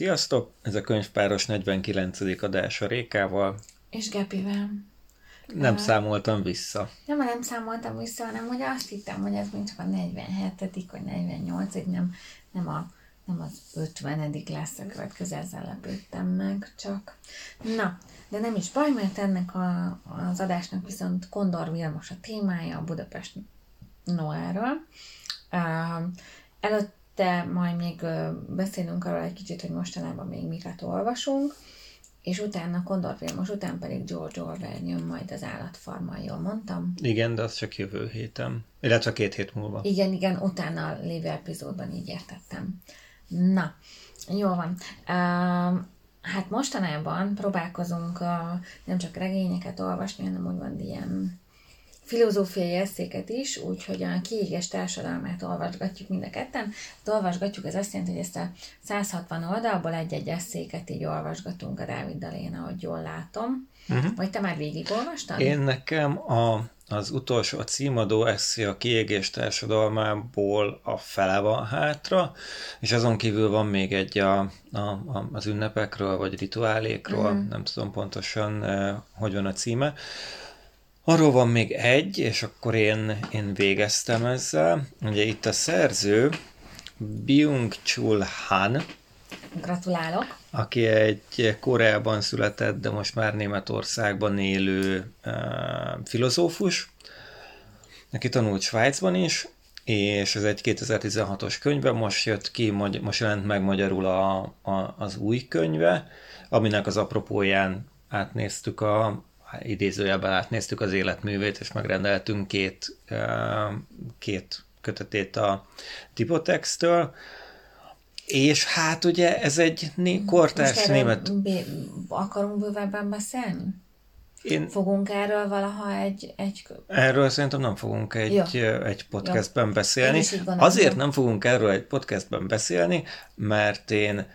Sziasztok! Ez a Könyvpáros 49. adása Rékával. És Gepivel. Nem számoltam vissza. Nem számoltam vissza, hanem hogy azt hittem, hogy ez mint csak a 47. vagy 48. Nem az 50. lesz a következő, ezzel lepődtem meg csak. Na, de nem is baj, mert ennek az adásnak viszont Kondor Vilmos a témája a Budapest Noirról. Előtte majd még beszélünk arról egy kicsit, hogy mostanában még miket olvasunk, és utána Kondor Vilmos, után pedig George Orwell jön majd az Állatfarmon, jól mondtam? Igen, de az csak jövő héten, illetve 2 hét múlva. Igen, utána lévő epizódban így értettem. Na, jól van. Hát mostanában próbálkozunk nem csak regényeket olvasni, hanem úgymond ilyen filozófiai eszéket is, úgyhogy a Kiégés társadalmát olvasgatjuk mind a ketten. Hát olvasgatjuk, ez azt jelenti, hogy ezt a 160 oldalból egy-egy eszéket így olvasgatunk a Dáviddal, én ahogy jól látom. Uh-huh. Vagy te már végigolvastad? Én nekem az utolsó, a címadó eszé a Kiégés társadalmából a fele van hátra, és azon kívül van még egy az ünnepekről, vagy rituálékról, uh-huh. Nem tudom pontosan, hogy van a címe. Arról van még egy, és akkor én végeztem ezzel. Ugye itt a szerző Byung-Chul Han. Gratulálok! Aki egy Koreában született, de most már Németországban élő filozófus, aki tanult Svájcban is, és ez egy 2016-os könyve, most jelent meg magyarul az új könyve, aminek az apropóján idézőjelben átnéztük az életművét, és megrendeltünk két kötetét a Tipotextől, és hát ugye ez egy kortárs német... Akarunk bővebben beszélni? Fogunk erről valaha egy... Erről szerintem nem fogunk egy podcastben beszélni. Azért nem fogunk erről egy podcastben beszélni, mert én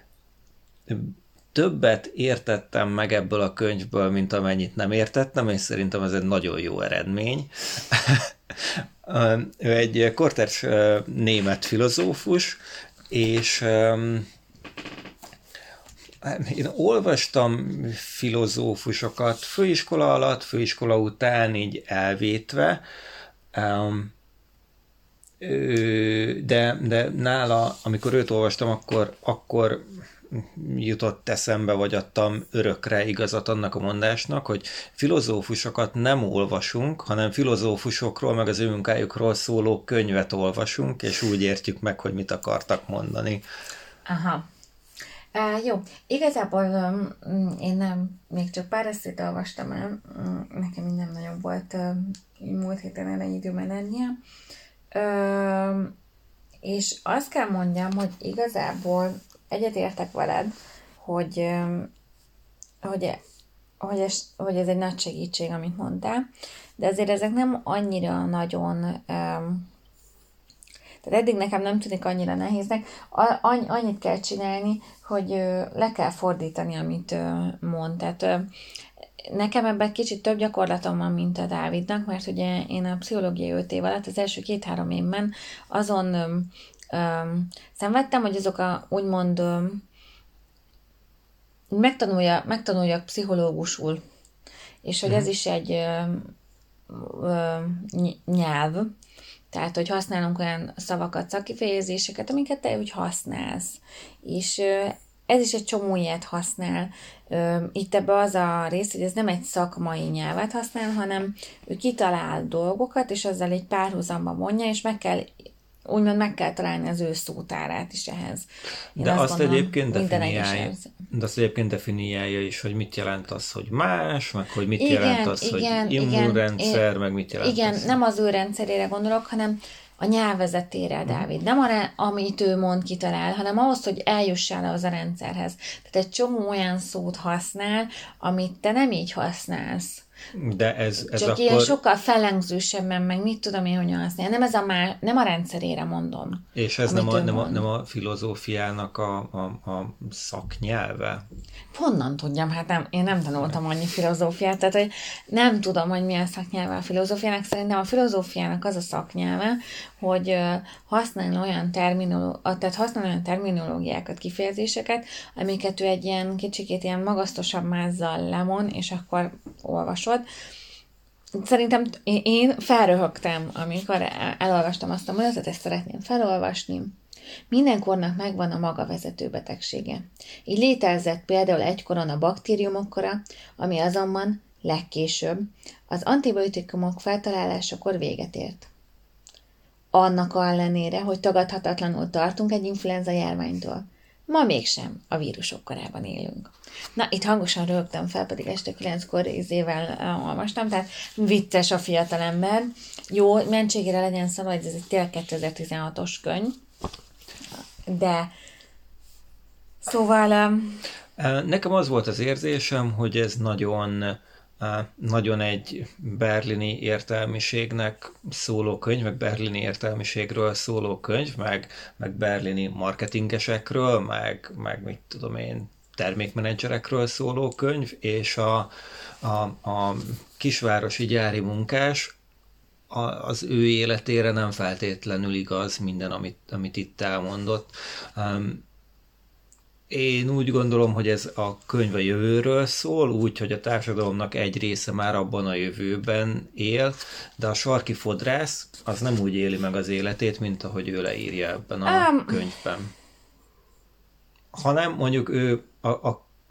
többet értettem meg ebből a könyvből, mint amennyit nem értettem, és szerintem ez egy nagyon jó eredmény. Ő egy kortárs német filozófus, és én olvastam filozófusokat főiskola alatt, főiskola után így elvétve, de nála, amikor őt olvastam, akkor jutott eszembe, vagy adtam örökre igazat annak a mondásnak, hogy filozófusokat nem olvasunk, hanem filozófusokról, meg az ő munkájukról szóló könyvet olvasunk, és úgy értjük meg, hogy mit akartak mondani. Aha. Jó. Igazából én még csak pár eszét olvastam el. Nekem nem nagyon volt múlt héten erre időm lennie. És azt kell mondjam, hogy igazából egyetértek veled, hogy ez egy nagy segítség, amit mondtál, de azért ezek nem annyira nagyon, tehát eddig nekem nem tűnik annyira nehéznek, annyit kell csinálni, hogy le kell fordítani, amit mond. Tehát nekem ebben kicsit több gyakorlatom van, mint a Dávidnak, mert ugye én a pszichológiai 5 év alatt az első 2-3 évben azon szenvedtem, hogy azok a úgymond megtanuljak pszichológusul, és hogy ez is egy nyelv, tehát hogy használunk olyan szavakat, szakifejezéseket, amiket te úgy használsz, és ez is egy csomó ilyet használ. Itt ebbe az a rész, hogy ez nem egy szakmai nyelvet használ, hanem ő kitalál dolgokat, és azzal egy párhuzamba mondja, és meg kell találni az ő szótárát is ehhez. De azt egyébként definiálja is, hogy mit jelent az, hogy más, meg hogy mit jelent az, hogy immunrendszer, meg mit jelent az. Igen, nem az ő rendszerére gondolok, hanem a nyelvezetére, Dávid. Nem arra, amit ő mond, kitalál, hanem ahhoz, hogy eljussál az a rendszerhez. Tehát egy csomó olyan szót használ, amit te nem így használsz. De ez csak akkor... ilyen sokkal fellengzősebben, meg mit tudom én, hogy használja. Nem, ez a már, nem a rendszerére mondom. És ez nem a filozófiának a szaknyelve? Honnan tudjam? Hát nem, én nem tanultam annyi filozófiát, tehát hogy nem tudom, hogy milyen szaknyelve a filozófiának. Szerintem a filozófiának az a szaknyelve, hogy használni olyan terminológiákat, kifejezéseket, amiket ő egy ilyen kicsikét ilyen magasztosabb mázzal lemon, és akkor olvasod. Szerintem én felröhögtem, amikor elolvastam azt a mondatot, ezt szeretném felolvasni. Minden kornak megvan a maga vezető betegsége. Így létezett például egykoron a baktériumok kora, ami azonban legkésőbb az antibiotikumok feltalálásakor véget ért. Annak ellenére, hogy tagadhatatlanul tartunk egy influenza járványtól. Ma mégsem a vírusok korában élünk. Na, itt hangosan rögtem fel, pedig este 9-kor izével olvastam, tehát vicces a fiatalember. Jó, mentségére legyen szó, hogy ez egy tényleg 2016-os könyv, de szóval... Nekem az volt az érzésem, hogy ez nagyon egy berlini értelmiségnek szóló könyv, meg berlini értelmiségről szóló könyv, meg berlini marketingesekről, meg mit tudom én, termékmenedzserekről szóló könyv, és a kisvárosi gyári munkás az ő életére nem feltétlenül igaz minden, amit itt elmondott. Én úgy gondolom, hogy ez a könyv a jövőről szól, úgy, hogy a társadalomnak egy része már abban a jövőben él, de a sarki fodrász az nem úgy éli meg az életét, mint ahogy ő leírja ebben a könyvben. Hanem mondjuk ő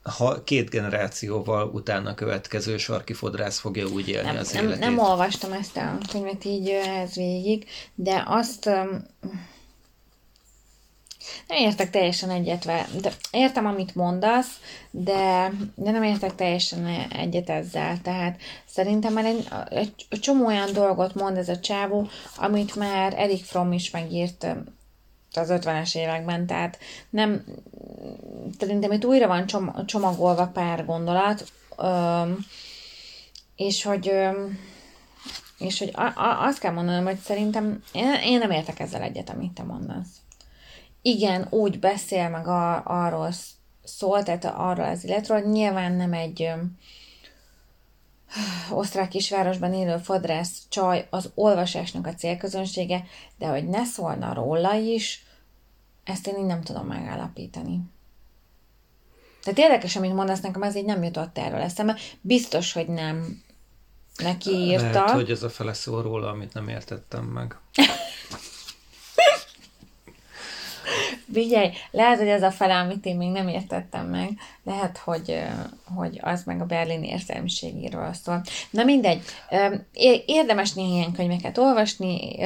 ha két generációval utána következő sarki fodrász fogja úgy élni az életét. Nem olvastam ezt a könyvet így ez végig, de azt... Nem értek teljesen egyet vele. Értem, amit mondasz, de nem értek teljesen egyet ezzel. Tehát szerintem már egy csomó olyan dolgot mond ez a csávó, amit már Erich Fromm is megírt az 50-es években. Tehát nem... Szerintem itt újra van csomagolva pár gondolat, és hogy azt kell mondanom, hogy szerintem én nem értek ezzel egyet, amit te mondasz. Igen, úgy beszél, meg arról szól, tehát arról az illetről, hogy nyilván nem egy osztrák kisvárosban élő fodrász csaj az olvasásnak a célközönsége, de hogy ne szólna róla is, ezt én így nem tudom megállapítani. Tehát érdekes, amit mondasz, nekem az így nem jutott erről eszembe. Biztos, hogy nem neki írta. Lehet, hogy ez a fele szól róla, amit nem értettem meg. Vigyelj, lehet, hogy ez a fele, amit én még nem értettem meg, lehet, hogy az meg a berlini értelmiségéről szól. Na mindegy, érdemes néha ilyen könyveket olvasni,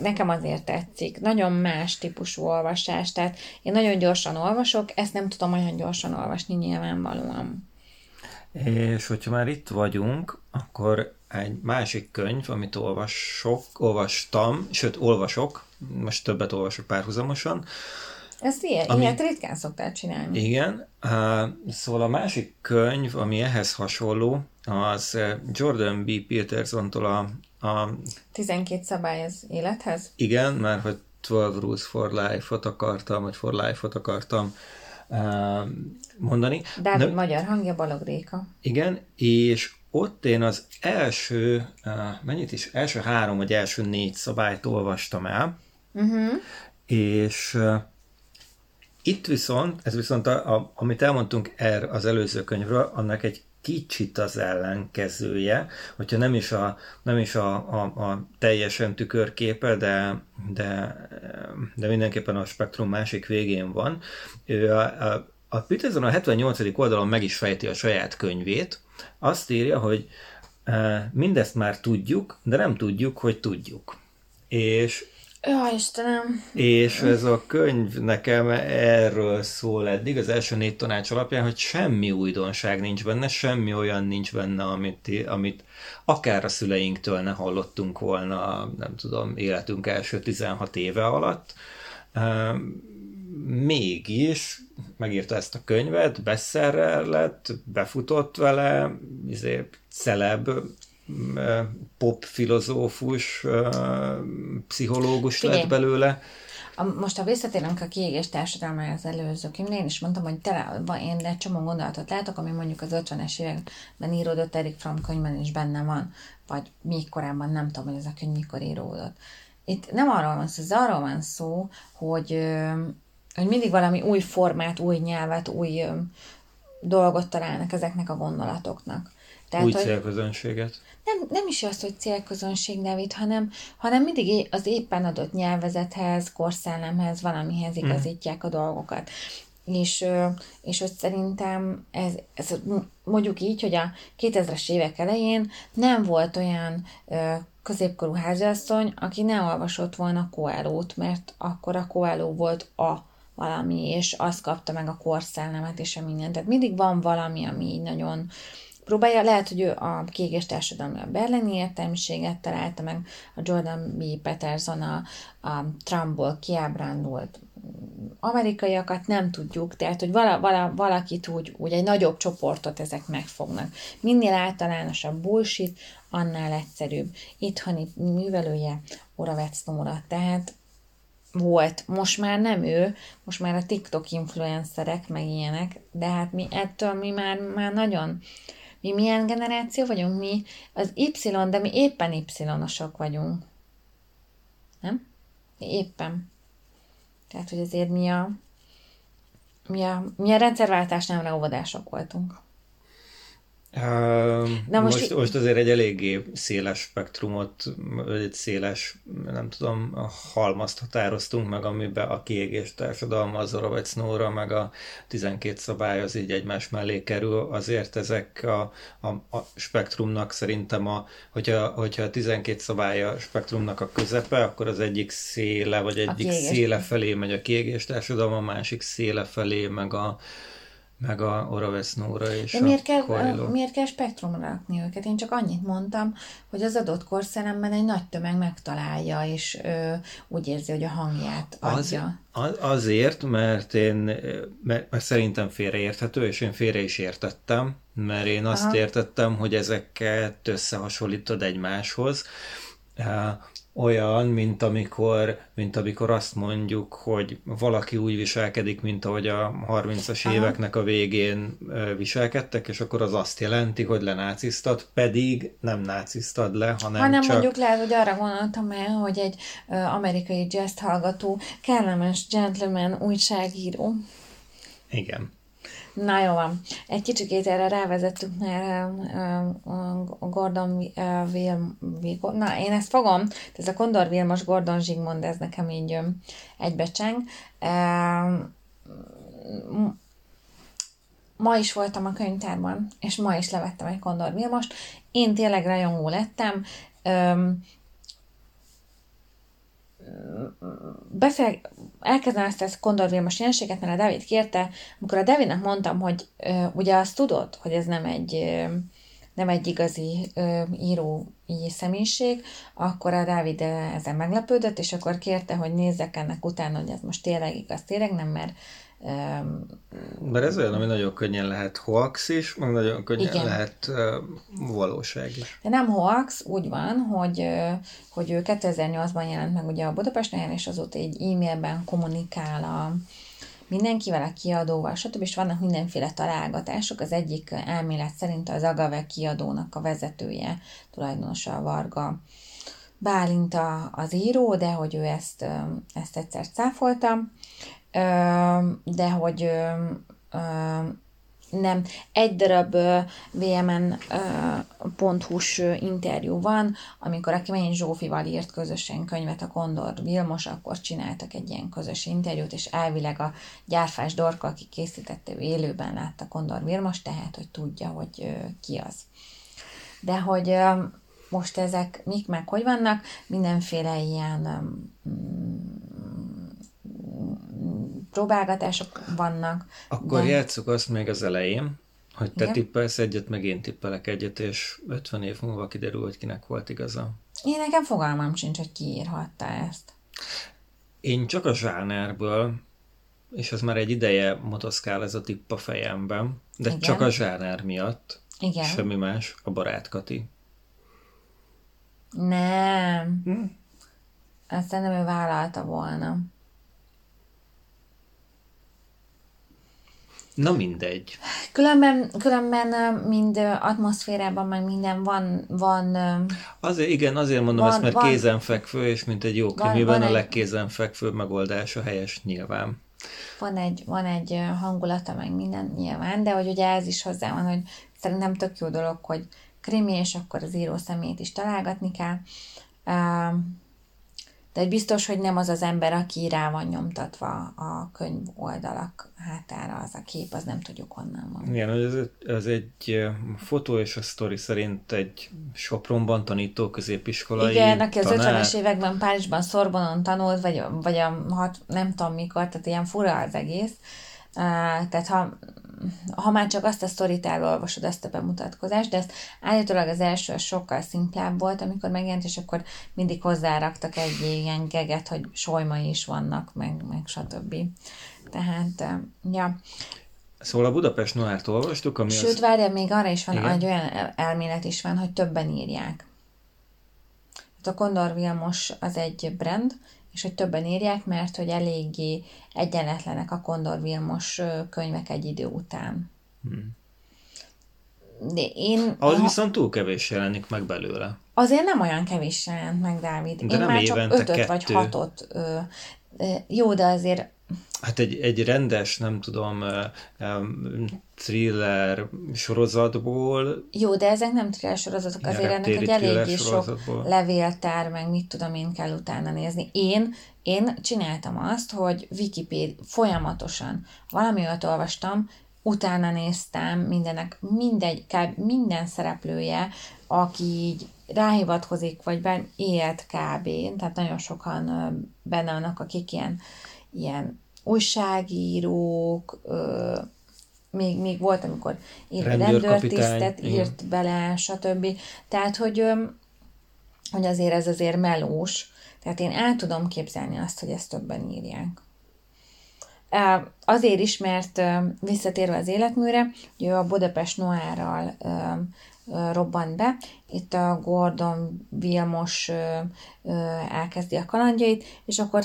nekem azért tetszik, nagyon más típusú olvasás, tehát én nagyon gyorsan olvasok, ezt nem tudom olyan gyorsan olvasni nyilvánvalóan. És hogyha már itt vagyunk, akkor egy másik könyv, amit olvasok, most többet olvasok párhuzamosan. Ezt ilyet ritkán szoktál csinálni. Igen, szóval a másik könyv, ami ehhez hasonló, az Jordan B. Petersontól a 12 szabály az élethez? Igen, mert hogy 12 Rules for Life-ot akartam, mondani. Dávid magyar hangja, Balog Réka. Igen, és ott én az első 3 vagy első 4 szabályt olvastam el, és itt viszont, ez viszont amit elmondtunk az előző könyvről, annak egy kicsit az ellenkezője, hogyha nem is a teljesen tükörképe, de mindenképpen a spektrum másik végén van. A Peterson a 78. oldalon meg is fejti a saját könyvét, azt írja, hogy mindezt már tudjuk, de nem tudjuk, hogy tudjuk. És jaj, Istenem! És ez a könyv nekem erről szól eddig, az első 4 tanács alapján, hogy semmi újdonság nincs benne, semmi olyan nincs benne, amit akár a szüleinktől ne hallottunk volna, nem tudom, életünk első 16 éve alatt. mégis megírta ezt a könyvet, bestseller lett, befutott vele, celeb, pop filozófus, pszichológus lett belőle. Most, ha visszatérünk a kiégés társadalmára az előző könyvnél, én is mondtam, hogy én egy csomó gondolatot látok, ami mondjuk az 50-es években íródott Erich Fromm könyvben is benne van, vagy még korábban, nem tudom, hogy ez a könyv mikor íródott. Itt nem arról van szó, ez arról van szó, hogy mindig valami új formát, új nyelvet, új dolgot találnak ezeknek a gondolatoknak. Tehát, új célközönséget? Nem is az, hogy célközönség nevét, hanem mindig az éppen adott nyelvezethez, korszellemhez, valamihez igazítják a dolgokat. És hogy szerintem ez mondjuk így, hogy a 2000-es évek elején nem volt olyan középkorú háziasszony, aki ne olvasott volna Coelho-t, mert akkor a Coelho volt a valami, és az kapta meg a korszellemet és a mindent. Tehát mindig van valami, ami így nagyon próbálja. Lehet, hogy ő a kiégés társadalomra a berlini értelmiséget találta meg, a Jordan B. Peterson a Trumpból kiábrándult amerikaiakat, nem tudjuk, tehát, hogy valakit úgy egy nagyobb csoportot ezek megfognak. Minél általánosabb bullshit, annál egyszerűbb. Itthoni művelője Oravec Nóra, tehát volt. Most már nem ő, most már a TikTok influencerek, meg ilyenek, de hát mi ettől mi már nagyon... Mi milyen generáció vagyunk? Mi az Y, de mi éppen Y-osok vagyunk. Nem? Éppen. Tehát, hogy azért mi a rendszerváltásnál óvodások voltunk. Most azért egy eléggé széles spektrumot, egy széles, nem tudom, halmazt határoztunk meg, amiben a kiégés társadalma, az Oravec Nóra, meg a 12 szabály az így egymás mellé kerül. Azért ezek a spektrumnak szerintem, hogyha a 12 szabály a spektrumnak a közepe, akkor az egyik széle, vagy egyik széle felé megy a kiégés társadalma, a másik széle felé meg a Oravec Nóra és miért kell spektrumra rakni őket? Én csak annyit mondtam, hogy az adott korszellemben egy nagy tömeg megtalálja, és úgy érzi, hogy a hangját adja. Azért, mert szerintem félreérthető, és én félre is értettem, mert én azt értettem, hogy ezeket összehasonlítod egymáshoz. Olyan, mint amikor azt mondjuk, hogy valaki úgy viselkedik, mint ahogy a 30-as éveknek a végén viselkedtek, és akkor az azt jelenti, hogy lenáciztad, pedig nem náciztad le, hanem csak... Mondjuk lehet, hogy arra gondoltam el, hogy egy amerikai jazz hallgató, kellemes gentleman újságíró. Igen. Na jó van. Egy kicsikét erre rávezettük, mert Gordon Vilmos, na én ezt fogom, ez a Kondor Vilmos, Gordon Zsigmond, ez nekem így egybecseng. Ma is voltam a könyvtárban, és ma is levettem egy Kondor Vilmost. Én tényleg rajongó lettem. Elkezdem ezt a Kondor Vilmos jelenséget, mert a Dávid kérte, amikor a Dávidnak mondtam, hogy ugye azt tudod, hogy ez nem egy igazi írói személyiség, akkor a Dávid ezen meglepődött, és akkor kérte, hogy nézzek ennek utána, hogy ez most tényleg igaz, tényleg nem, mert mert ez olyan, ami nagyon könnyen lehet hoax is, meg nagyon könnyen lehet valóság is. De nem hoax, úgy van, hogy ő 2008-ban jelent meg ugye a Budapest Noir, és azóta egy e-mailben kommunikál a mindenkivel, a kiadóval, stb. És vannak mindenféle találgatások. Az egyik elmélet szerint az Agave kiadónak a vezetője, tulajdonosa a Varga Bálint az író, de hogy ő ezt egyszer cáfolta, de hogy nem, egy darab vmn.hu-s interjú van, amikor a Kemény Zsófival írt közösen könyvet a Kondor Vilmos, akkor csináltak egy ilyen közös interjút, és elvileg a Gyárfás Dorka, aki készítette, élőben látta Kondor Vilmos, tehát hogy tudja, hogy ki az. De hogy most ezek mik meg hogy vannak, mindenféle ilyen próbálgatások vannak. Akkor játsszuk azt még az elején, hogy te tippelsz egyet, meg én tippelek egyet, és 50 év múlva kiderül, hogy kinek volt igaza. Én nekem fogalmam sincs, hogy ki írhatta ezt. Én csak a zsánerből és az már egy ideje motoszkál ez a tipp a fejemben, de igen, csak a zsánár miatt, igen, semmi más, a Barát Kati. Nem. Azt szerintem ő vállalta volna. Na mindegy. Különben mind atmoszférában, meg minden van... Azért, igen, azért mondom van, ezt, mert kézenfekvő, és mint egy jó könyvben a legkézenfekvő megoldás a helyes nyilván. Van egy hangulata, meg minden nyilván, de hogy ugye ez is hozzá van, hogy szerintem tök jó dolog, hogy krimi, és akkor az író személyét is találgatni kell. De biztos, hogy nem az az ember, aki rá van nyomtatva a könyv oldalak hátára, az a kép, az nem tudjuk honnan van. Igen, ez egy fotó és a sztori szerint egy Sopronban tanító középiskolai tanár. Igen, aki az 50-es években Párizsban, Szorbonon tanult, vagy nem tudom mikor, tehát ilyen fura az egész. Tehát ha már csak azt a sztorit elolvasod, azt a bemutatkozást, de ezt állítólag az első sokkal szimplább volt, amikor megjelent, és akkor mindig hozzáraktak egy ilyen geget, hogy solymai is vannak, meg stb. Tehát, ja. Szóval a Budapest Noir-t olvastuk, ami sőt, várjál, még arra is van, igen, egy olyan elmélet is van, hogy többen írják. Hát a Kondor Vilmos az egy brand, és hogy többen írják, mert hogy eléggé egyenletlenek a Kondor Vilmos könyvek egy idő után. De az viszont túl kevés jelenik meg belőle. Azért nem olyan kevés jelent meg, Dávid. De én már csak 5-öt vagy 6-ot. Jó, de azért... Hát egy rendes, nem tudom, thriller sorozatból... Jó, de ezek nem thriller sorozatok, azért ennek egy eléggé sok levéltár, meg mit tudom én kell utána nézni. Én csináltam azt, hogy Wikipédia folyamatosan valami olyat olvastam, utána néztem mindenek, minden szereplője, aki így ráhivatkozik, vagy benne élt kb. Tehát nagyon sokan benne vannak, akik ilyen újságírók, még volt, amikor rendőrtisztet írt bele, stb. Tehát, hogy azért ez azért melós. Tehát én el tudom képzelni azt, hogy ezt többen írják. Azért is, mert visszatérve az életműre, hogy ő a Budapest Noirral robbant be. Itt a Gordon Vilmos elkezdi a kalandjait, és akkor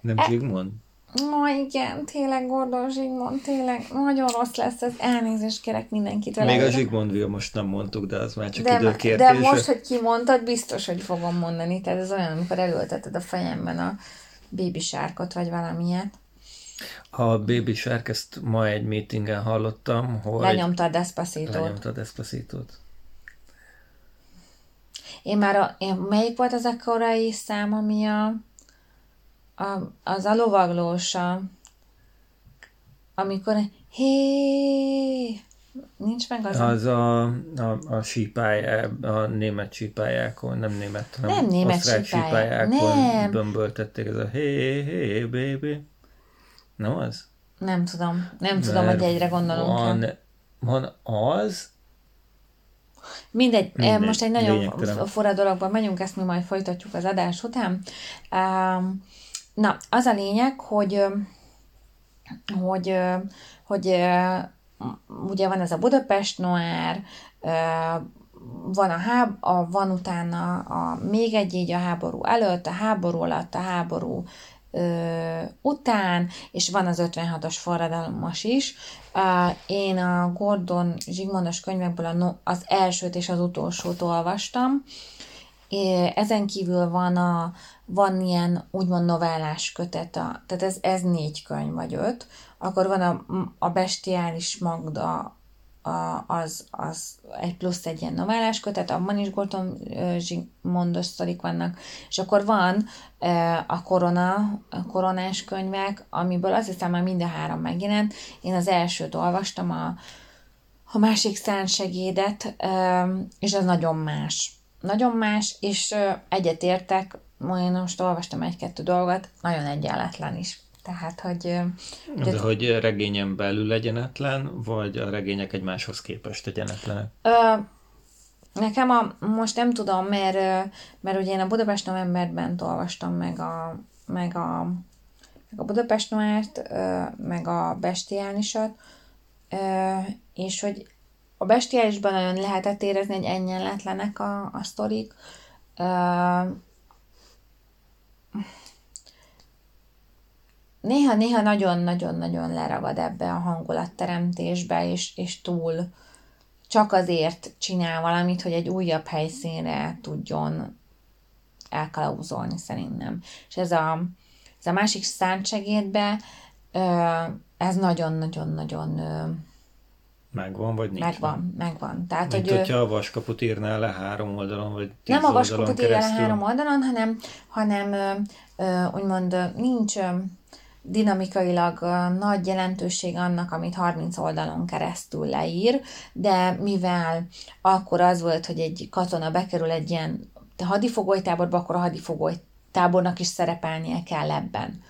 nem Zsigmond? Ma igen, tényleg Gordon Zsigmond, tényleg nagyon rossz lesz ez, elnézést kérek mindenkitől. Még a Zsigmond Vilmost nem mondtuk, de az már csak időkérdése. De most, hogy kimondtad, biztos, hogy fogom mondani. Tehát ez olyan, amikor elülteted a fejemben a Baby Sharkot, vagy valamilyet. A Baby Shark, ezt ma egy meetingen hallottam, hogy... Lenyomta a Despacitót. Én már melyik volt az a korai szám, ami az a lovaglósa, amikor nincs meg az... Az a sípály, a német sípályákon, nem német osztrák sípályákon bömböltették, ez a hé, baby. Nem az? Nem tudom, hogy egyre gondolunk. Van az... Mindegy, most egy nagyon fura dologban megyünk, ezt mi majd folytatjuk az adás után. Na, az a lényeg, hogy ugye van ez a Budapest Noir, van van utána még egy így a háború előtt, a háború alatt, a háború után, és van az 56-os forradalmas is. Én a Gordon Zsigmondos könyvekből az elsőt és az utolsót olvastam. Ezen kívül van ilyen úgymond novellás kötet, tehát ez 4 könyv vagy 5. Akkor van a Bestiális Magda, az egy plusz egy ilyen novellás kötet, abban is Gordon Zsigmondos sztorik vannak, és akkor van a koronás könyvek, amiből azt hiszem, hogy mind a 3 megjelent. Én az elsőt olvastam, a másik Szánsegédet, és az nagyon más. Nagyon más, és egyetértek, én most olvastam 1-2 dolgot, nagyon egyenletlen is. Tehát, de hogy regényen belül egyenetlen, vagy a regények egymáshoz képest egyenetlenek? Nekem most nem tudom, mert ugye én a Budapest novemberben olvastam meg meg a Budapest Noirt, meg a Bestiálisat, és hogy a Bestiálisban nagyon lehetett érezni, hogy ennyien letlenek a sztorik. Néha nagyon-nagyon-nagyon leragad ebbe a hangulatteremtésbe, és túl csak azért csinál valamit, hogy egy újabb helyszínre tudjon elkalauzolni szerintem. És ez a másik szántsegédbe, ez nagyon-nagyon-nagyon... Megvan, vagy nincs? Megvan. Tehát, mint hogy hogyha a Vaskaput írnál le 3 oldalon, vagy 10 oldalon keresztül. Nem a Vaskaput írja le 3 oldalon, hanem úgymond nincs dinamikailag nagy jelentőség annak, amit 30 oldalon keresztül leír, de mivel akkor az volt, hogy egy katona bekerül egy ilyen hadifogolytáborba, akkor a hadifogolytábornak is szerepelnie kell ebben.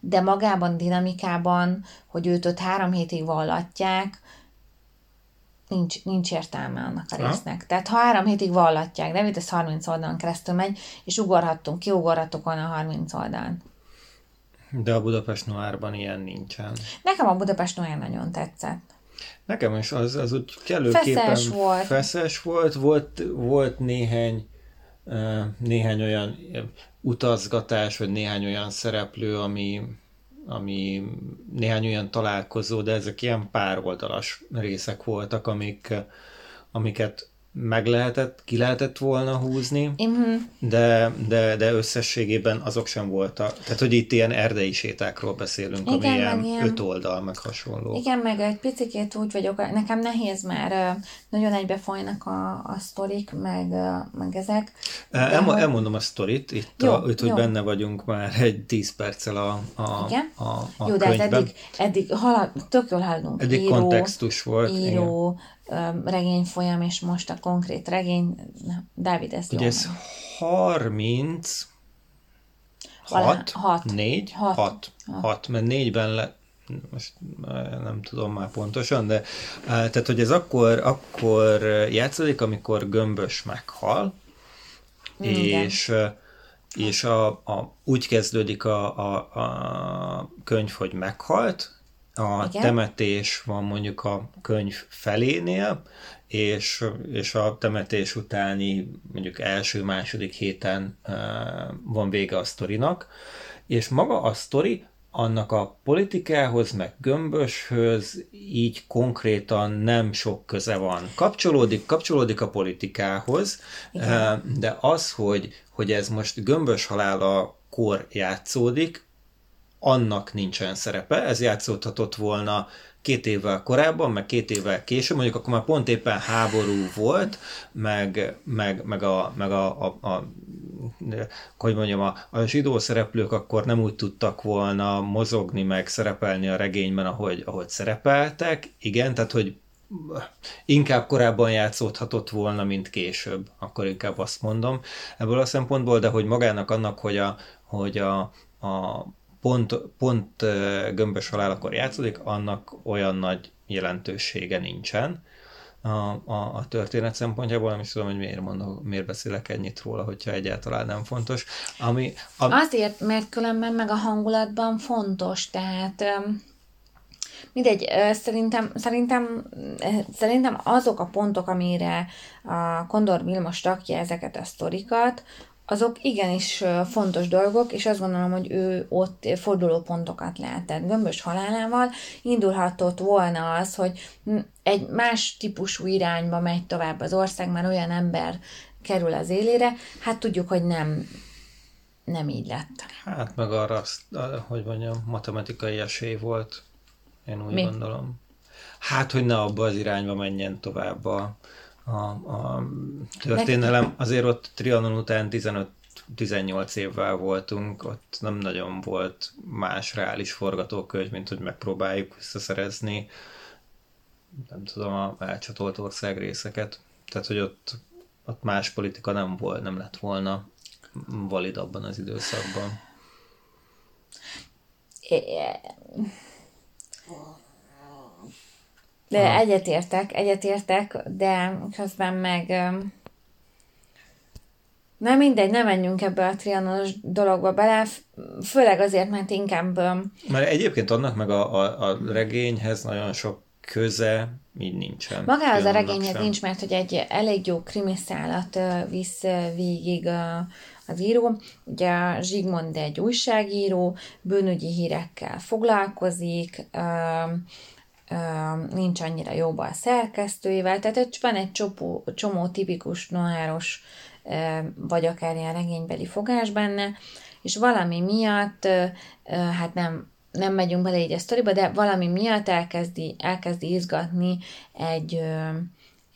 De magában, dinamikában, hogy őt ott 3 hétig vallatják, nincs értelme annak a résznek. Tehát ha 3 hétig vallatják, de ez 30 oldalon keresztül megy, és ugorhattunk, kiugorhatok onnan a 30 oldalon. De a Budapest Noirban ilyen nincsen. Nekem a Budapest Noir nagyon tetszett. Nekem is az úgy kellőképpen feszes volt. Volt néhány olyan utazgatás, vagy néhány olyan szereplő, ami néhány olyan találkozó, de ezek ilyen pároldalas részek voltak, amiket ki lehetett volna húzni, de összességében azok sem voltak. Tehát, hogy itt ilyen erdei sétákról beszélünk, igen, ami ilyen 5 oldal, meg hasonló. Igen, meg egy picikét úgy vagyok, nekem nehéz már, nagyon egybefolynak a sztorik, meg ezek. Elmondom a sztorit, itt, jó, hogy benne vagyunk már egy 10 perccel a jó, könyvben. De eddig tök jól haladunk. Eddig író, kontextus volt. Író, igen. Regényfolyam, és most a konkrét regény, Dávid Eszló. Ugye ez 6, mert 4-ben most nem tudom már pontosan, de tehát, hogy ez akkor játszódik, amikor Gömbös meghal, és úgy kezdődik a könyv, hogy meghalt. A igen. Temetés van mondjuk a könyv felénél, és a temetés utáni mondjuk első-második héten van vége a sztorinak, és maga a sztori annak a politikához, meg Gömböshöz így konkrétan nem sok köze van. Kapcsolódik a politikához, igen. De az, hogy ez most Gömbös halálakor játszódik, annak nincsen szerepe, ez játszódhatott volna 2 évvel korábban, meg 2 évvel később, mondjuk akkor már pont éppen háború volt, a zsidó szereplők akkor nem úgy tudtak volna mozogni, meg szerepelni a regényben, ahogy szerepeltek. Igen, tehát, hogy inkább korábban játszódhatott volna, mint később, akkor inkább azt mondom. Ebből a szempontból, de hogy magának annak, hogy pont Gömbös halálakor játszódik, annak olyan nagy jelentősége nincsen a történet szempontjából, nem is tudom, hogy miért beszélek ennyit róla, hogyha egyáltalán nem fontos. Azért, mert különben meg a hangulatban fontos, tehát mindegy, szerintem azok a pontok, amire a Kondor Vilmos rakja ezeket a sztorikat, azok igenis fontos dolgok, és azt gondolom, hogy ő ott fordulópontokat látett. Gömbös halálával indulhatott volna az, hogy egy más típusú irányba megy tovább az ország, már olyan ember kerül az élére, hát tudjuk, hogy nem így lett. Hát meg arra, hogy mondjam, matematikai esély volt, én úgy gondolom. Hát, hogy ne abba az irányba menjen tovább a történelem. Azért ott Trianon után 15-18 évvel voltunk, ott nem nagyon volt más reális forgatókönyv, mint hogy megpróbáljuk visszaszerezni, nem tudom, a elcsatolt ország részeket. Tehát, hogy ott más politika nem volt, nem lett volna valid abban az időszakban. De egyetértek, de közben meg Na mindegy, nem menjünk ebbe a trianonos dologba bele, főleg azért, mert inkább... Mert egyébként annak meg a regényhez nagyon sok köze így nincsen. Magához a regényhez nincs, mert hogy egy elég jó krimiszálat visz végig az író. Ugye a Zsigmond egy újságíró, bűnügyi hírekkel foglalkozik, nincs annyira jóban a szerkesztőivel, tehát van egy csomó tipikus noáros vagy akár ilyen regénybeli fogás benne, és valami miatt, hát nem megyünk bele így a sztoriba, de valami miatt elkezdi izgatni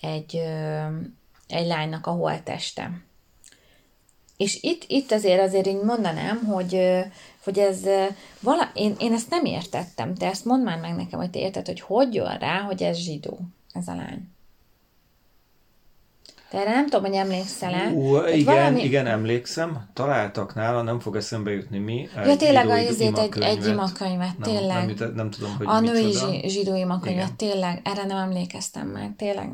egy lánynak a holtteste. És itt azért így mondanám, hogy ez én ezt nem értettem, te ezt mondd már meg nekem, hogy te érted, hogy jön rá, hogy ez zsidó, ez a lány. De erre nem tudom, hogy emlékszel-e. Igen, emlékszem. Találtak nála, nem fog eszembe jutni mi. Ja, tényleg egy imakönyvet, tényleg. Nem tudom, hogy a női zsidó imakönyvet, tényleg. Erre nem emlékeztem már, tényleg.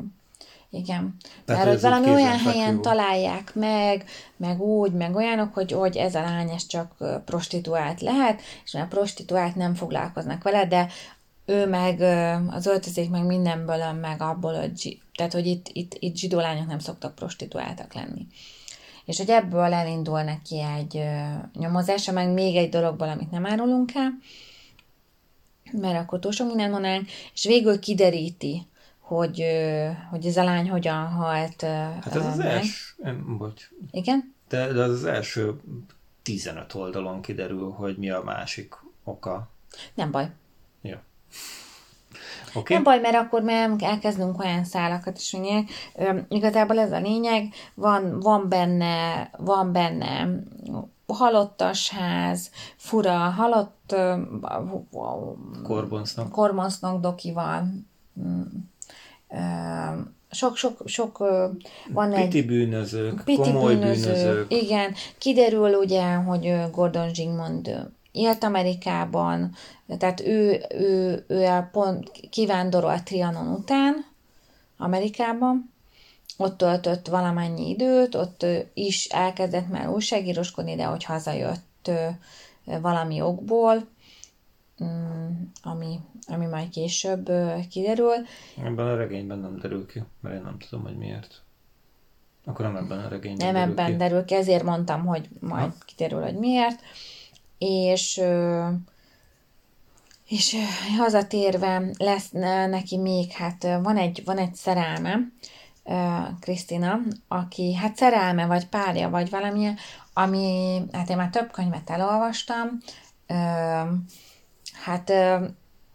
Igen. Mert hogy valami olyan helyen találják meg olyanok, hogy ez a lány ez csak prostituált lehet, és már prostituált nem foglalkoznak vele, de ő meg az öltözék meg mindenből, meg abból, tehát hogy itt zsidó lányok nem szoktak prostituáltak lenni. És hogy ebből elindul neki egy nyomozása, meg még egy dologból, amit nem árulunk el, mert akkor túl sok mindent mondanánk, és végül kideríti, hogy ez a lány hogyan halt. Hát ez az Igen? De az az első 15 oldalon kiderül, hogy mi a másik oka. Nem baj. Jó. Okay. Nem baj, mert akkor már elkezdünk olyan szálakat is, hogy igazából ez a lényeg, van benne halottas ház, fura halott korboncnok doki van, sok van egy... Piti bűnözők. Igen, kiderül ugye, hogy Gordon Zsigmond élt Amerikában, tehát ő pont kivándorolt Trianon után Amerikában, ott töltött valamennyi időt, ott is elkezdett már újságíroskodni, de hogy hazajött valami okból, ami majd később kiderül. Ebben a regényben nem derül ki, mert én nem tudom, hogy miért. Akkor nem ebben a regényben derül ki, ezért mondtam, hogy majd kiderül, hogy miért. És hazatérve lesz neki még, hát van egy szerelme, Krisztina, aki hát szerelme, vagy párja, vagy valamilyen, ami, hát én már több könyvet elolvastam,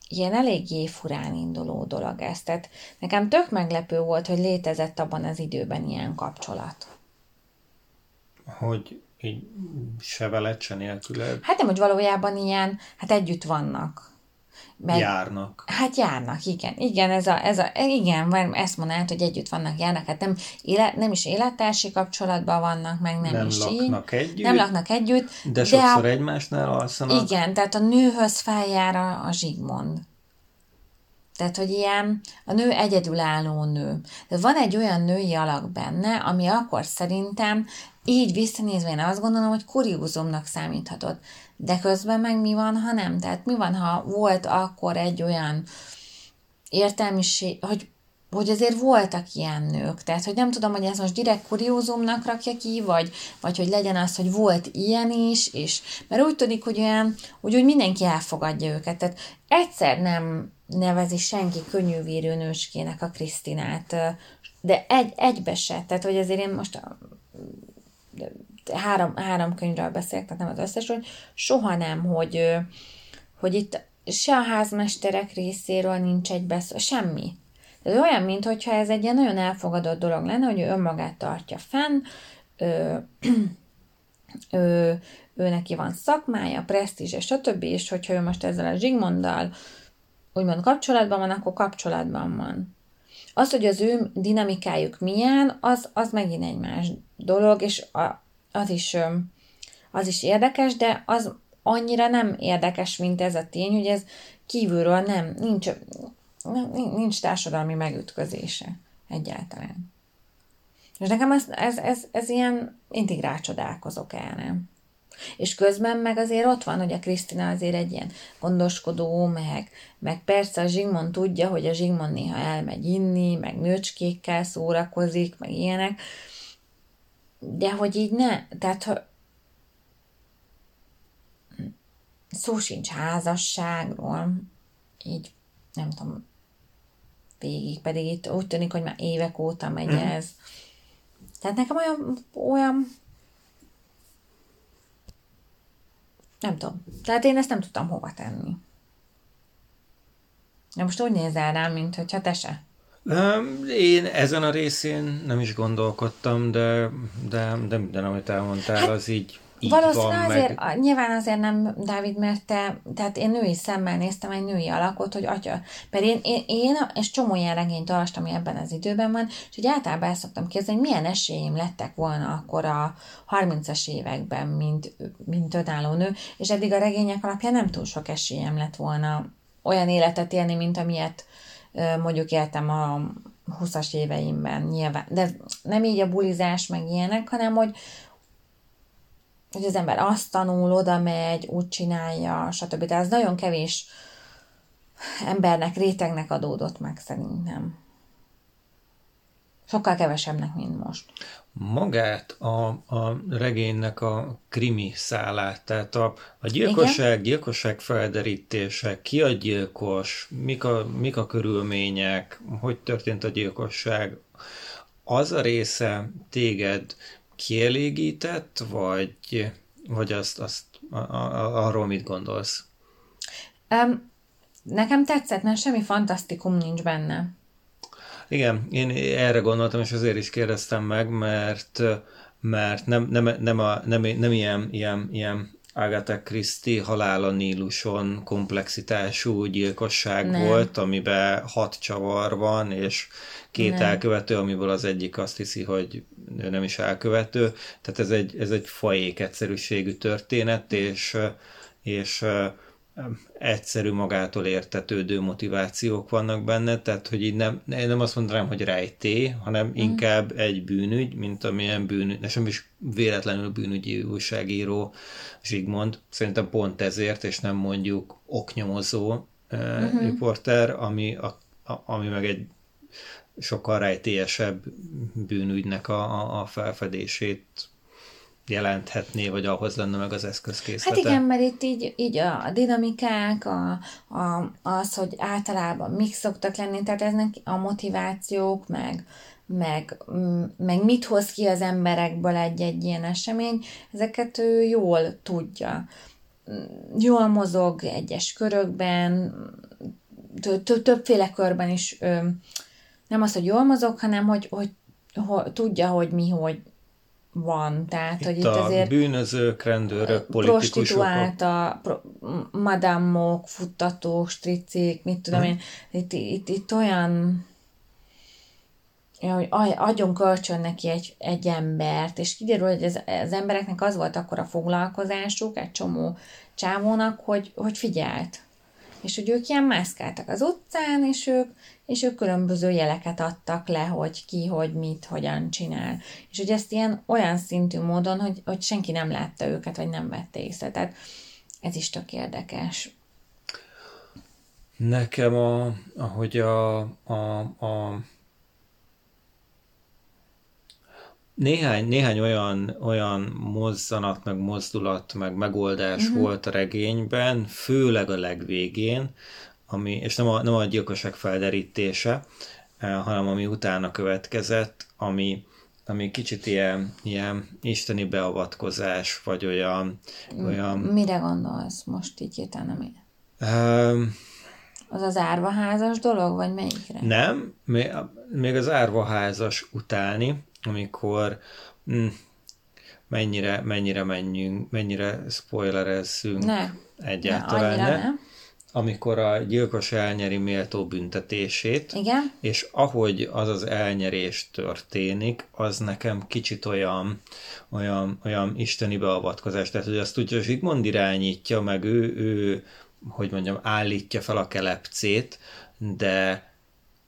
ilyen eléggé furán induló dolog ez. Tehát nekem tök meglepő volt, hogy létezett abban az időben ilyen kapcsolat. Hogy... így se veled, se nélküled. Hát nem, hogy valójában ilyen, hát együtt vannak. Járnak. Hát járnak, igen. Igen, igen, ezt mondanád, hogy együtt vannak, járnak. Hát nem is élettársi kapcsolatban vannak, meg nem is így. Nem laknak együtt. De sokszor egymásnál alszanak. Igen, tehát a nőhöz feljár a Zsigmond. Tehát, hogy ilyen, a nő egyedülálló nő. De van egy olyan női alak benne, ami akkor szerintem így visszanézve én azt gondolom, hogy kuriózumnak számíthatott. De közben meg mi van, ha nem? Tehát mi van, ha volt akkor egy olyan értelmiség, hogy azért voltak ilyen nők. Tehát, hogy nem tudom, hogy ez most direkt kuriózumnak rakja ki, vagy hogy legyen az, hogy volt ilyen is, és mert úgy tudik, hogy olyan, úgy mindenki elfogadja őket. Tehát egyszer nem nevezi senki könnyűvérő nőskének a Krisztinát, de egybe se. Tehát, hogy azért én most három könyvről beszélek, tehát nem az összes, hogy soha nem, hogy itt se a házmesterek részéről nincs egy beszél, semmi. Tehát olyan, mintha ez egy ilyen nagyon elfogadott dolog lenne, hogy ő önmagát tartja fenn, ő neki van szakmája, presztízse, stb. És hogyha ő most ezzel a Zsigmonddal úgymond kapcsolatban van, akkor kapcsolatban van. Az, hogy az ő dinamikájuk milyen, az megint egy más dolog, és az is érdekes, de az annyira nem érdekes, mint ez a tény, hogy ez kívülről nincs társadalmi megütközése egyáltalán. És nekem ez ilyen mindig rácsodálkozok el, nem? És közben meg azért ott van, hogy a Krisztina azért egy ilyen gondoskodó, meg persze a Zsigmond tudja, hogy a Zsigmond néha elmegy inni, meg nőcskékkel szórakozik, meg ilyenek, de hogy így ne, tehát ha szó sincs házasságról, így nem tudom, végig pedig itt úgy tűnik, hogy már évek óta megy ez. Tehát nekem olyan nem tudom. Tehát én ezt nem tudtam hova tenni. De most úgy nézel rám, mint hogyha te se. Én ezen a részén nem is gondolkodtam, de minden, amit elmondtál, hát, az így valószínűleg van, azért, meg... Nyilván azért nem, Dávid, mert te... Tehát én női szemmel néztem egy női alakot, hogy atya... Mert én és csomó ilyen regényt olvastam, ami ebben az időben van, és hogy általában el szoktam kérdezni, hogy milyen esélyem lettek volna akkor a 30-as években, mint önálló nő, és eddig a regények alapján nem túl sok esélyem lett volna olyan életet élni, mint amilyet mondjuk éltem a 20-as éveimben nyilván. De nem így a bulizás, meg ilyenek, hanem hogy az ember azt tanul, oda megy, úgy csinálja, stb. De ez nagyon kevés embernek, rétegnek adódott meg szerintem. Sokkal kevesebbnek, mint most. Magát a regénynek a krimi szálát, tehát a gyilkosság felderítése, ki a gyilkos, mik a körülmények, hogy történt a gyilkosság, az a része téged kielégített, vagy arról mit gondolsz? Nekem tetszett, mert semmi fantasztikum nincs benne. Igen, én erre gondoltam, és azért is kérdeztem meg, mert nem ilyen Agatha Christie Halál a Níluson komplexitású gyilkosság volt, amiben 6 csavar van, és 2 elkövető, amiből az egyik azt hiszi, hogy ő nem is elkövető. Tehát ez egy fajék egyszerűségű történet, és egyszerű, magától értetődő motivációk vannak benne, tehát hogy így nem azt mondanám, hogy rejtély, hanem inkább egy bűnügy, mint amilyen bűnügy, és nem is véletlenül bűnügyi újságíró Zsigmond, szerintem pont ezért, és nem mondjuk oknyomozó riporter, ami meg egy sokkal rejtélyesebb bűnügynek a felfedését jelenthetné, vagy ahhoz lenne meg az eszközkészlete. Hát igen, mert itt így a dinamikák, az, hogy általában mik szoktak lenni, tehát eznek a motivációk, meg mit hoz ki az emberekből egy-egy ilyen esemény, ezeket ő jól tudja. Jól mozog egyes körökben, többféle körben is, nem az, hogy jól mozog, hanem hogy tudja, hogy mi, hogy van, tehát, hogy itt azért bűnözők, rendőrök, politikusok, madammok, futtatók, stricik, mit tudom én, itt olyan, hogy adjon kölcsön neki egy embert, és kiderül, hogy az embereknek az volt akkor a foglalkozásuk, egy csomó csávónak, hogy figyelt. És hogy ők ilyen mászkáltak az utcán, és ők különböző jeleket adtak le, hogy ki, hogy mit, hogyan csinál. És hogy ezt ilyen olyan szintű módon, hogy senki nem látta őket, vagy nem vette észre. Tehát ez is tök érdekes. Nekem ahogy a néhány olyan mozzanat, meg mozdulat, meg megoldás volt a regényben, főleg a legvégén, ami, és nem a gyilkosság felderítése, hanem ami utána következett, ami kicsit ilyen isteni beavatkozás, vagy olyan... Mire gondolsz most így értelem? Az az árvaházas dolog, vagy melyikre? Nem, még az árvaházas utáni, amikor mennyire spoilerezzünk egyáltalán, ne. Amikor a gyilkos elnyeri méltó büntetését, igen? És ahogy az elnyerés történik, az nekem kicsit olyan isteni beavatkozás, tehát hogy azt ugye Zsigmond irányítja, meg ő hogy mondjam, állítja fel a kelepcét, de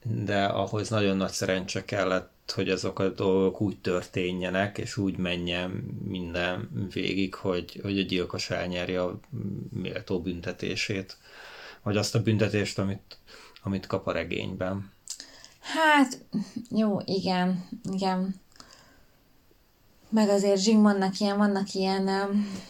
de ahhoz nagyon nagy szerencse kellett, hogy ezek a dolgok úgy történjenek, és úgy menjen minden végig, hogy a gyilkos elnyerje a méltó büntetését, vagy azt a büntetést, amit kap a regényben. Hát, jó, igen, igen. Meg azért Zsigmondnak vannak ilyen,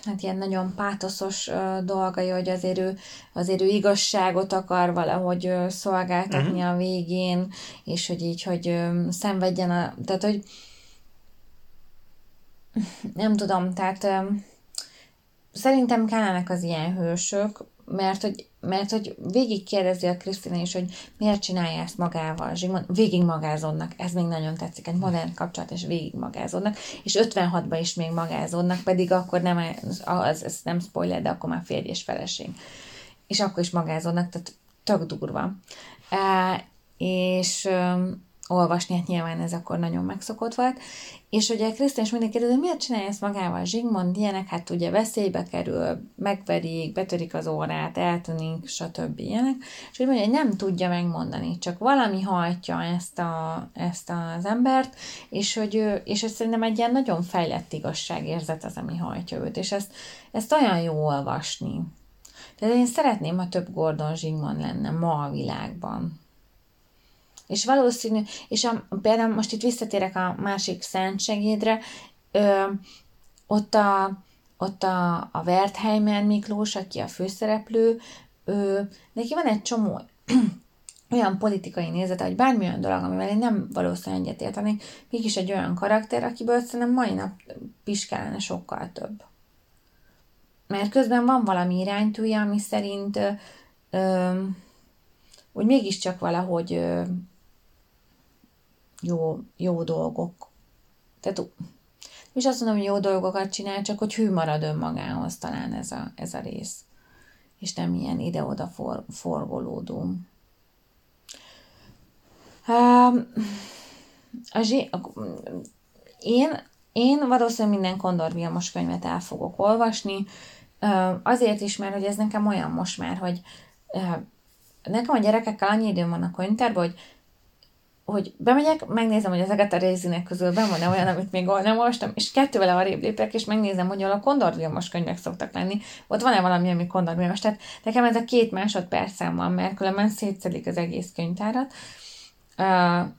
hát ilyen nagyon pátoszos dolgai, hogy azért ő igazságot akar valahogy szolgáltatni a végén, és hogy így, hogy szenvedjen a... Tehát, hogy nem tudom, tehát szerintem kellenek az ilyen hősök, mert hogy végig kérdezi a Krisztina is, hogy miért csinálja ezt magával, Zsigmond, végig magázódnak, ez még nagyon tetszik, egy modern kapcsolat, és végig magázódnak, és 56-ban is még magázódnak, pedig akkor nem, ez nem spoiler, de akkor már férj és feleség. És akkor is magázódnak, tehát tök durva. És olvasni, hát nyilván ez akkor nagyon megszokott volt, és ugye Krisztina is mindig kérdezi, hogy miért csinálja ezt magával Zsigmond, ilyenek, hát ugye veszélybe kerül, megverik, betörik az órát, eltűnik, stb. Ilyenek, és úgy mondja, hogy nem tudja megmondani, csak valami hajtja ezt az embert, és ez szerintem egy ilyen nagyon fejlett igazságérzet az, ami hajtja őt, és ezt olyan jó olvasni. Tehát én szeretném, ha több Gordon Zsigmond lenne ma a világban. És valószínű, és például most itt visszatérek a másik szentsegédre, ott a Wertheimer Miklós, aki a főszereplő, neki van egy csomó olyan politikai nézete, hogy bármi olyan dolog, amivel én nem valószínűleg egyet értenék, mégis egy olyan karakter, akiből szerintem mai nap is kellene sokkal több. Mert közben van valami iránytűje, ami szerint úgy mégiscsak valahogy jó dolgok. Tehát és azt mondom, hogy jó dolgokat csinál, csak hogy hű marad önmagához talán ez a rész. És nem ilyen ide-oda forgolódó. Én valószínűleg minden Kondor Vilmos könyvet el fogok olvasni. Azért is, mert hogy ez nekem olyan most már, hogy nekem a gyerekekkel annyi időm van a könyvtárban, hogy bemegyek, megnézem, hogy az Agatha Christie-nek közül benn van olyan, amit még nem olvastam, és kettővel arrébb lépek, és megnézem, hogy a Kondor Vilmos könyvek szoktak lenni. Ott van-e valami, ami Kondor Vilmos? Tehát nekem ez a 2 másodpercem van, mert különben szétszedik az egész könyvtárat.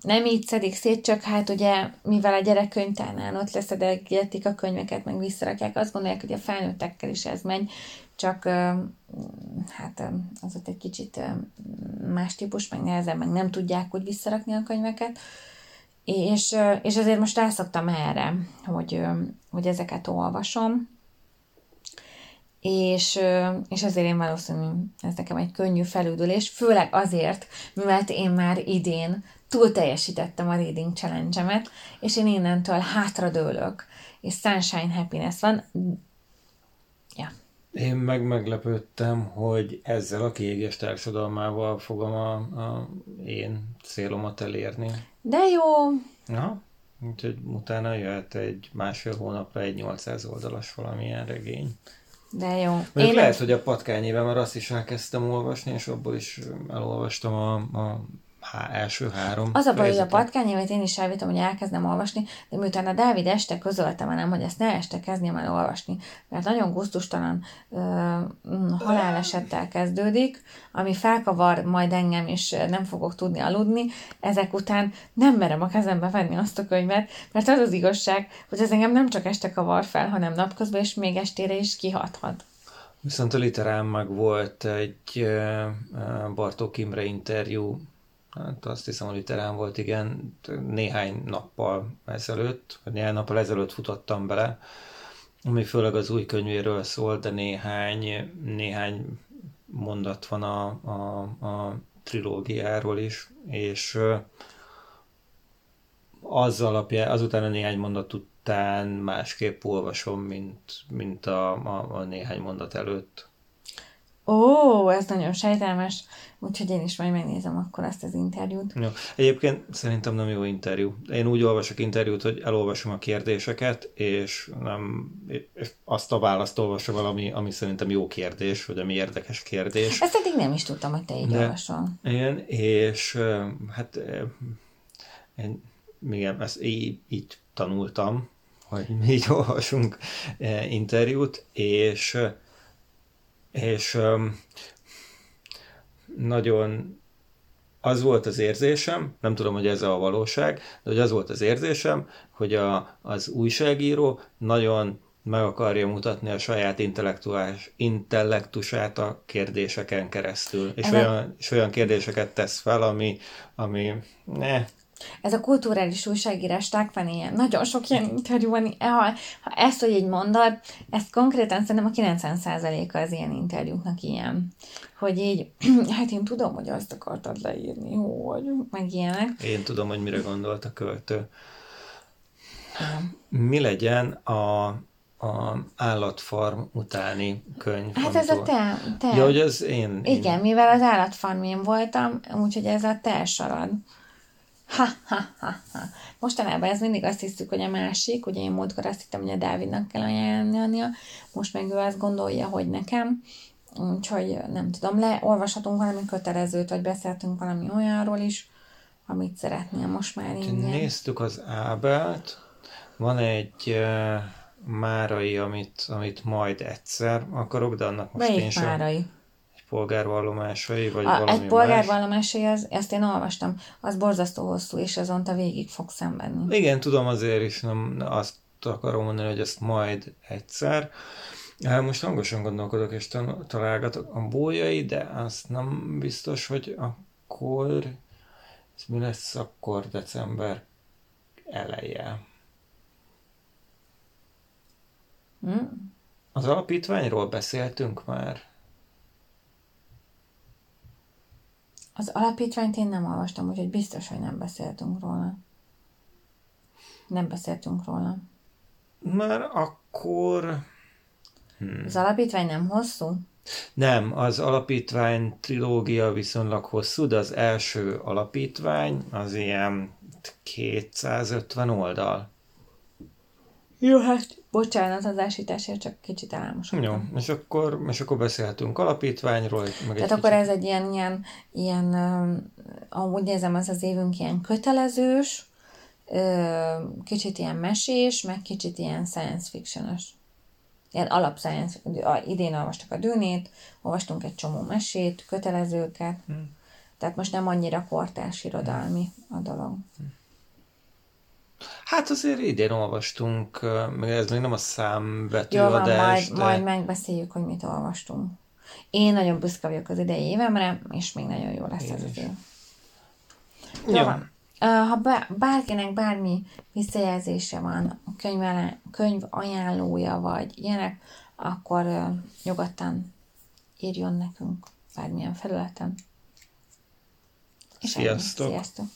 Nem így szedik szét, csak hát ugye, mivel a gyerek könyvtárnál ott leszedegetik a könyveket, meg visszarakják, azt gondolják, hogy a felnőttekkel is ez megy, csak hát az ott egy kicsit más típus, meg nehezen, meg nem tudják úgy visszarakni a könyveket, és azért most rászoktam erre, hogy ezeket olvasom, és ezért én valószínűleg ez nekem egy könnyű felüldülés, főleg azért, mert én már idén túl teljesítettem a Reading Challenge-emet, és én innentől hátradőlök, és Sunshine Happiness van. Ja. Én meglepődtem, hogy ezzel a kiégés társadalmával fogom a én célomat elérni. De jó! Na, úgyhogy utána jöhet egy másfél hónapra egy 800 oldalas valamilyen regény. De jó. Én lehet, hogy a patkányében már azt is elkezdtem olvasni, és abból is elolvastam a első 3. Az a baj, hogy a patkányévet én is elvittem, hogy elkezdem olvasni, de miután a Dávid este közöltem velem, hogy ezt ne este kezdjem el olvasni, mert nagyon gusztustalan halálesettel kezdődik, ami felkavar majd engem, és nem fogok tudni aludni, ezek után nem merem a kezembe venni azt a könyvet, mert az az igazság, hogy ez engem nem csak este kavar fel, hanem napközben, és még estére is kihathat. Viszont a literán meg volt egy Bartók Imre interjú, hát azt hiszem, hogy literán volt, igen, néhány nappal ezelőtt futottam bele, ami főleg az új könyvéről szól, de néhány mondat van a trilógiáról is, és az alapján, azután a néhány mondat után másképp olvasom, mint a néhány mondat előtt. Ó, ez nagyon sejtelmes, úgyhogy én is majd megnézem akkor ezt az interjút. Ja. Egyébként szerintem nem jó interjú. Én úgy olvasok interjút, hogy elolvasom a kérdéseket, és azt a választ olvasom, ami szerintem jó kérdés, vagy ami érdekes kérdés. Ezt eddig nem is tudtam, hogy te így olvasol. Igen, és hát én igen, ezt így tanultam, hogy mi így olvasunk interjút, és nagyon az volt az érzésem, nem tudom, hogy ez a valóság, de hogy az volt az érzésem, hogy az újságíró nagyon meg akarja mutatni a saját intellektusát a kérdéseken keresztül. És olyan kérdéseket tesz fel, ami Ez a kulturális újságírás tágban ilyen. Nagyon sok ilyen interjú van. Ha ezt, hogy így mondod, ezt konkrétan szerintem a 90%-a az ilyen interjúknak ilyen. Hogy így, hát én tudom, hogy azt akartad leírni, hogy meg ilyenek. Én tudom, hogy mire gondolt a költő. Mi legyen a állatfarm utáni könyv. Hát ez a te. Ja, hogy az én. Igen, mivel az állatfarm én voltam, úgyhogy ez a te sarad. Ha. Mostanában ez mindig azt hiszük, hogy a másik, ugye én múltkor azt hittem, hogy a Dávidnak kell ajánlania, most meg ő azt gondolja, hogy nekem, úgyhogy nem tudom, leolvashatunk valami kötelezőt, vagy beszéltünk valami olyanról is, amit szeretnél most már ingyen. Néztük az Ábelt, van egy Márai, amit majd egyszer akarok, de annak most én sem. Márai? Polgárvallomásai, vagy valami más. Egy polgárvallomásai, ezt én olvastam, az borzasztó hosszú, és azon te végig fogsz szenvedni. Igen, tudom, azért is nem azt akarom mondani, hogy ezt majd egyszer. Most hangosan gondolkodok, és találgatok a bójai, de azt nem biztos, hogy akkor ez mi lesz akkor december eleje. Az alapítványról beszéltünk már. Az alapítványt én nem olvastam, úgyhogy biztos, hogy nem beszéltünk róla. Mert akkor... Az alapítvány nem hosszú? Nem, az alapítvány trilógia viszonylag hosszú, de az első alapítvány az ilyen 250 oldal. Jó, hát bocsánat az ásításért, csak kicsit álmosodtam. Jó, és akkor beszélhetünk alapítványról. Tehát akkor ez egy ilyen amúgy nézem, az az évünk ilyen kötelezős, kicsit ilyen mesés, meg kicsit ilyen science fiction-ös. Ilyen alap science fiction. Idén olvastak a Dűnét, olvastunk egy csomó mesét, kötelezőket. Tehát most nem annyira kortárs irodalmi a dolog. Hát azért idén olvastunk, meg ez még nem a számvetőadás. Jó, majd megbeszéljük, hogy mit olvastunk. Én nagyon büszke vagyok az idei évemre, és még nagyon jó lesz ez az év. Jó van. Ha bárkinek bármi visszajelzése van, könyv ajánlója vagy ilyenek, akkor nyugodtan írjon nekünk bármilyen felületen. És sziasztok!